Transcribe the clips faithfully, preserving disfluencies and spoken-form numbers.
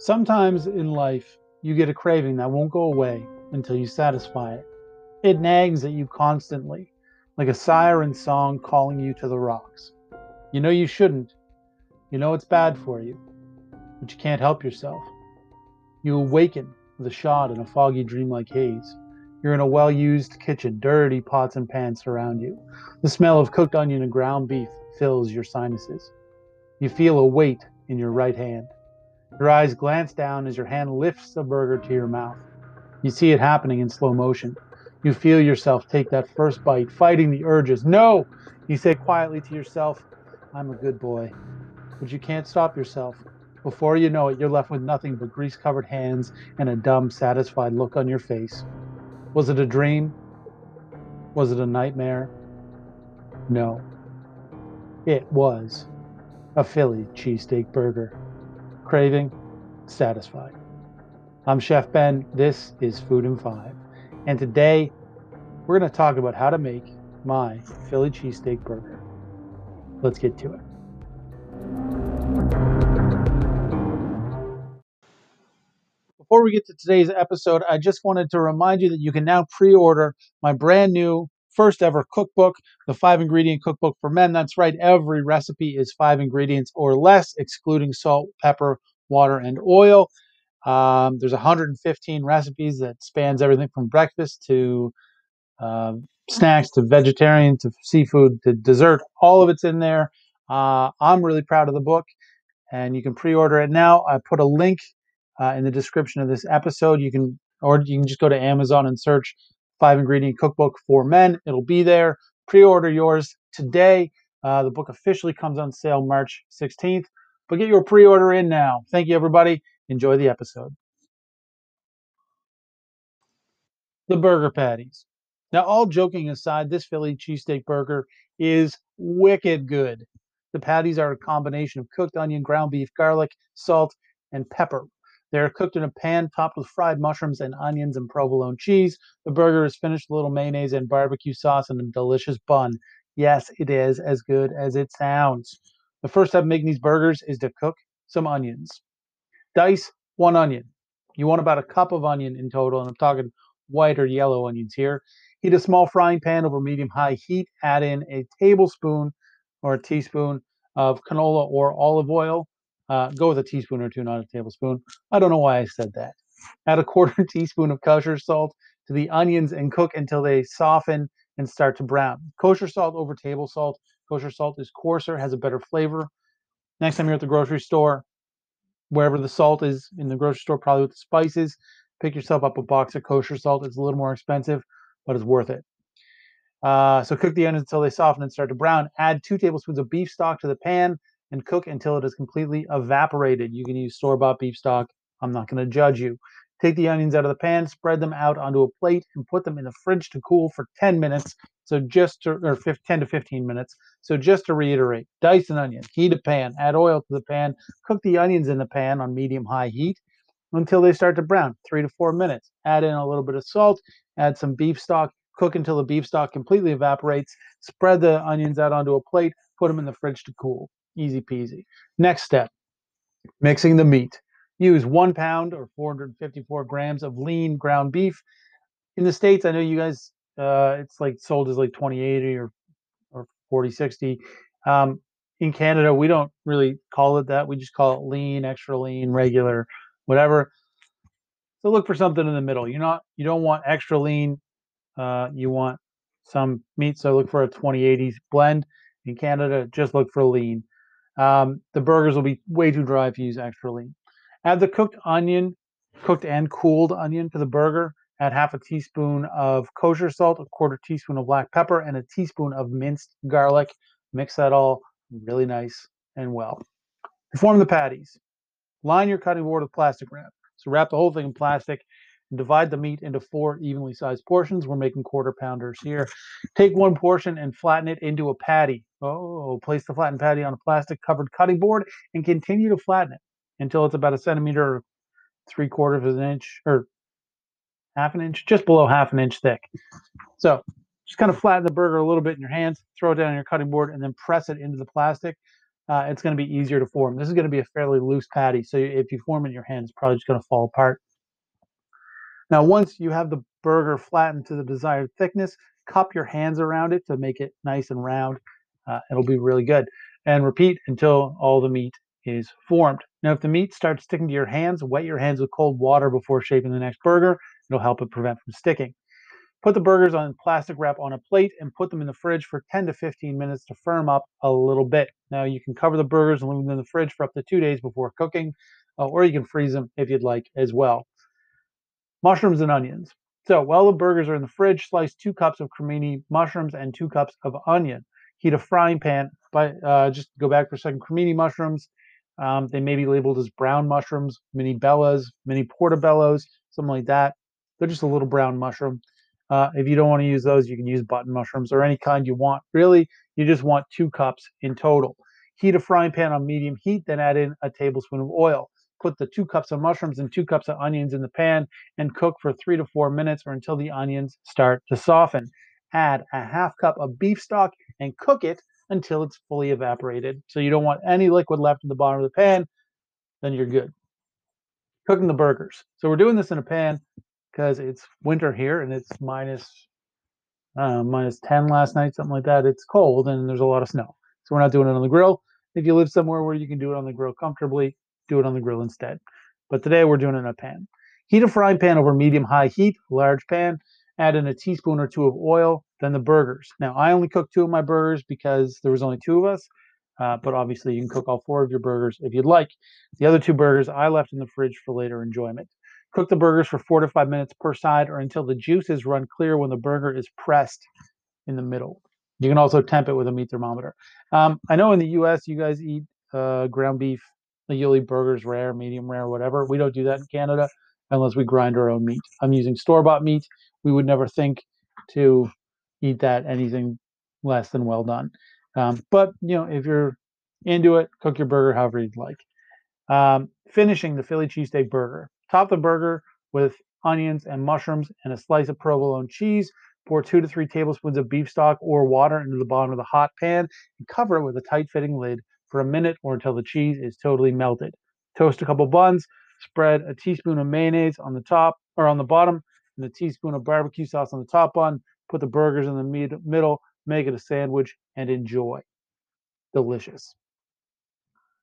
Sometimes in life, you get a craving that won't go away until you satisfy it. It nags at you constantly, like a siren song calling you to the rocks. You know you shouldn't. You know it's bad for you, but you can't help yourself. You awaken with a shot in a foggy dreamlike haze. You're in a well-used kitchen, dirty pots and pans surround you. The smell of cooked onion and ground beef fills your sinuses. You feel a weight in your right hand. Your eyes glance down as your hand lifts the burger to your mouth. You see it happening in slow motion. You feel yourself take that first bite, fighting the urges. No! You say quietly to yourself, I'm a good boy. But you can't stop yourself. Before you know it, you're left with nothing but grease-covered hands and a dumb, satisfied look on your face. Was it a dream? Was it a nightmare? No. It was a Philly cheesesteak burger. Craving, satisfied. I'm Chef Ben. This is Food in five. And today, we're going to talk about how to make my Philly cheesesteak burger. Let's get to it. Before we get to today's episode, I just wanted to remind you that you can now pre-order my brand new, first ever cookbook, the Five Ingredient Cookbook for Men. That's right, every recipe is five ingredients or less, excluding salt, pepper, water, and oil. Um, there's one hundred fifteen recipes that spans everything from breakfast to uh, snacks to vegetarian to seafood to dessert. All of it's in there. Uh, I'm really proud of the book, and you can pre-order it now. I put a link Uh, in the description of this episode. You can, or you can just go to Amazon and search Five Ingredient Cookbook for Men. It'll be there. Pre-order yours today. Uh, the book officially comes on sale March sixteenth, but get your pre-order in now. Thank you, everybody. Enjoy the episode. The burger patties. Now, all joking aside, this Philly cheesesteak burger is wicked good. The patties are a combination of cooked onion, ground beef, garlic, salt, and pepper. They are cooked in a pan topped with fried mushrooms and onions and provolone cheese. The burger is finished with a little mayonnaise and barbecue sauce and a delicious bun. Yes, it is as good as it sounds. The first step of making these burgers is to cook some onions. Dice one onion. You want about a cup of onion in total, and I'm talking white or yellow onions here. Heat a small frying pan over medium-high heat. Add in a tablespoon or a teaspoon of canola or olive oil. Uh, go with a teaspoon or two, not a tablespoon. I don't know why I said that. Add a quarter teaspoon of kosher salt to the onions and cook until they soften and start to brown. Kosher salt over table salt. Kosher salt is coarser, has a better flavor. Next time you're at the grocery store, wherever the salt is in the grocery store, probably with the spices, pick yourself up a box of kosher salt. It's a little more expensive, but it's worth it. Uh, so cook the onions until they soften and start to brown. Add two tablespoons of beef stock to the pan and cook until it is completely evaporated. You can use store-bought beef stock. I'm not going to judge you. Take the onions out of the pan, spread them out onto a plate, and put them in the fridge to cool for ten minutes. So just to, or ten to fifteen minutes. So just to reiterate, dice an onion, heat a pan, add oil to the pan, cook the onions in the pan on medium-high heat until they start to brown, three to four minutes. Add in a little bit of salt, add some beef stock, cook until the beef stock completely evaporates, spread the onions out onto a plate, put them in the fridge to cool. Easy peasy. Next step, mixing the meat. Use one pound or four hundred fifty-four grams of lean ground beef. In the States, I know you guys, uh, it's like sold as like twenty eighty or, or forty sixty. Um, in Canada, we don't really call it that. We just call it lean, extra lean, regular, whatever. So look for something in the middle. You're not, you don't want extra lean. Uh, you want some meat. So look for a twenty eighty blend. In Canada, just look for lean. Um, the burgers will be way too dry if you use extra lean. Add the cooked onion, cooked and cooled onion to the burger. Add half a teaspoon of kosher salt, a quarter teaspoon of black pepper, and a teaspoon of minced garlic. Mix that all really nice and well. To form the patties, line your cutting board with plastic wrap. So wrap the whole thing in plastic and divide the meat into four evenly sized portions. We're making quarter pounders here. Take one portion and flatten it into a patty. Oh, place the flattened patty on a plastic covered cutting board and continue to flatten it until it's about a centimeter or three quarters of an inch or half an inch, just below half an inch thick. So just kind of flatten the burger a little bit in your hands, throw it down on your cutting board, and then press it into the plastic. uh, it's going to be easier to form. This is going to be a fairly loose patty, so if you form it in your hand, it's probably just going to fall apart. Now, once you have the burger flattened to the desired thickness, cup your hands around it to make it nice and round. Uh, it'll be really good. And repeat until all the meat is formed. Now, if the meat starts sticking to your hands, wet your hands with cold water before shaping the next burger. It'll help it prevent from sticking. Put the burgers on plastic wrap on a plate and put them in the fridge for ten to fifteen minutes to firm up a little bit. Now, you can cover the burgers and leave them in the fridge for up to two days before cooking, uh, or you can freeze them if you'd like as well. Mushrooms and onions. So while the burgers are in the fridge, slice two cups of cremini mushrooms and two cups of onion. Heat a frying pan, but uh, just go back for a second, cremini mushrooms. Um, they may be labeled as brown mushrooms, mini bellas, mini portobellos, something like that. They're just a little brown mushroom. Uh, if you don't want to use those, you can use button mushrooms or any kind you want. Really, you just want two cups in total. Heat a frying pan on medium heat, then add in a tablespoon of oil. Put the two cups of mushrooms and two cups of onions in the pan and cook for three to four minutes or until the onions start to soften. Add a half cup of beef stock and cook it until it's fully evaporated. So you don't want any liquid left in the bottom of the pan, then you're good. Cooking the burgers. So we're doing this in a pan because it's winter here and it's minus, uh, minus ten last night, something like that. It's cold and there's a lot of snow. So we're not doing it on the grill. If you live somewhere where you can do it on the grill comfortably, do it on the grill instead. But today we're doing it in a pan. Heat a frying pan over medium-high heat, large pan. Add in a teaspoon or two of oil, then the burgers. Now, I only cooked two of my burgers because there was only two of us, uh, but obviously you can cook all four of your burgers if you'd like. The other two burgers I left in the fridge for later enjoyment. Cook the burgers for four to five minutes per side or until the juices run clear when the burger is pressed in the middle. You can also temp it with a meat thermometer. Um, I know in the U S you guys eat uh, ground beef. You'll eat burgers rare, medium rare, whatever. We don't do that in Canada unless we grind our own meat. I'm using store-bought meat. We would never think to eat that anything less than well done. Um, but, you know, if you're into it, cook your burger however you'd like. Um, finishing the Philly cheesesteak burger. Top the burger with onions and mushrooms and a slice of provolone cheese. Pour two to three tablespoons of beef stock or water into the bottom of the hot pan and cover it with a tight-fitting lid for a minute or until the cheese is totally melted. Toast a couple buns, spread a teaspoon of mayonnaise on the top or on the bottom and a teaspoon of barbecue sauce on the top bun. Put the burgers in the mid middle, make it a sandwich, and enjoy. Delicious.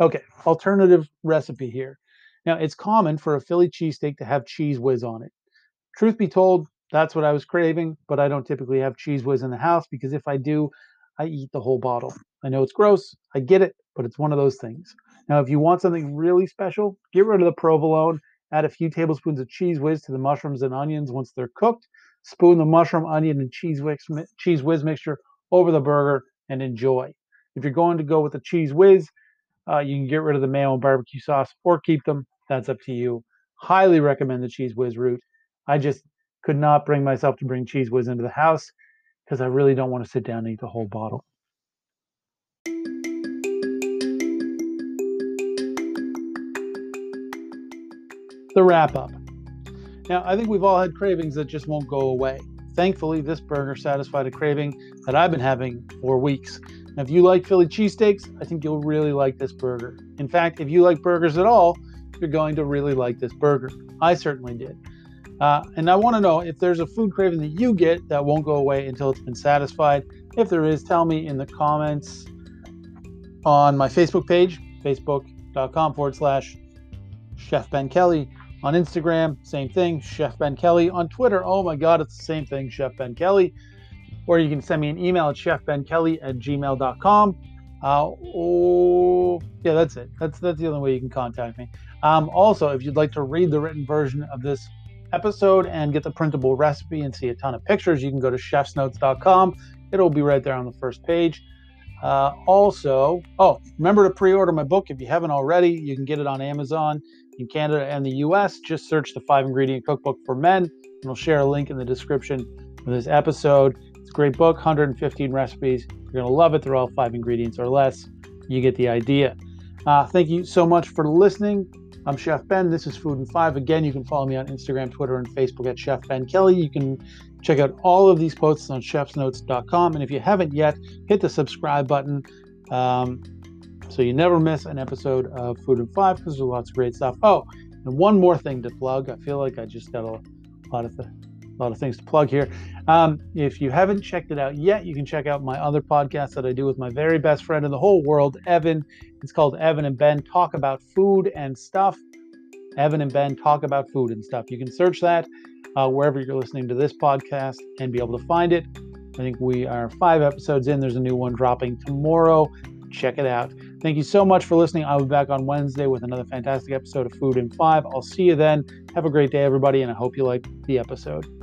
Okay, alternative recipe here. Now, it's common for a Philly cheesesteak to have Cheez Whiz on it. Truth be told, that's what I was craving, but I don't typically have Cheez Whiz in the house because if I do, I eat the whole bottle. I know it's gross. I get it, but it's one of those things. Now, if you want something really special, get rid of the provolone, add a few tablespoons of Cheez Whiz to the mushrooms and onions once they're cooked, spoon the mushroom, onion, and Cheez Whiz, Cheez Whiz mixture over the burger and enjoy. If you're going to go with the Cheez Whiz, uh, you can get rid of the mayo and barbecue sauce or keep them. That's up to you. Highly recommend the Cheez Whiz route. I just could not bring myself to bring Cheez Whiz into the house because I really don't want to sit down and eat the whole bottle. The wrap-up. Now, I think we've all had cravings that just won't go away. Thankfully, this burger satisfied a craving that I've been having for weeks. Now, if you like Philly cheesesteaks, I think you'll really like this burger. In fact, if you like burgers at all, you're going to really like this burger. I certainly did. Uh, and I want to know if there's a food craving that you get that won't go away until it's been satisfied. If there is, tell me in the comments on my Facebook page, facebook.com forward slash Chef Ben Kelly. On Instagram, same thing, Chef Ben Kelly. On Twitter, oh my God, it's the same thing, Chef Ben Kelly. Or you can send me an email at chef ben kelly at gmail dot com. Uh, oh, yeah, that's it. That's, that's the only way you can contact me. Um, also, if you'd like to read the written version of this episode and get the printable recipe and see a ton of pictures, you can go to chefs notes dot com. It'll be right there on the first page. Uh, also, oh, remember to pre-order my book if you haven't already. You can get it on Amazon in Canada and the U S. Just search the Five Ingredient Cookbook for Men, and I'll share a link in the description for this episode. It's a great book, one hundred fifteen recipes. You're going to love it. They're all five ingredients or less. You get the idea. Uh, thank you so much for listening. I'm Chef Ben. This is Food in five. Again, you can follow me on Instagram, Twitter, and Facebook at Chef Ben Kelly. You can check out all of these posts on chefs notes dot com. And if you haven't yet, hit the subscribe button. Um, so you never miss an episode of Food in five, because there's lots of great stuff. Oh, and one more thing to plug. I feel like I just got a lot of, th- a lot of things to plug here. Um, if you haven't checked it out yet, you can check out my other podcast that I do with my very best friend in the whole world, Evan. It's called Evan and Ben Talk About Food and Stuff. Evan and Ben Talk About Food and Stuff. You can search that uh, wherever you're listening to this podcast and be able to find it. I think we are five episodes in. There's a new one dropping tomorrow. Check it out. Thank you so much for listening. I'll be back on Wednesday with another fantastic episode of Food in Five. I'll see you then. Have a great day, everybody, and I hope you liked the episode.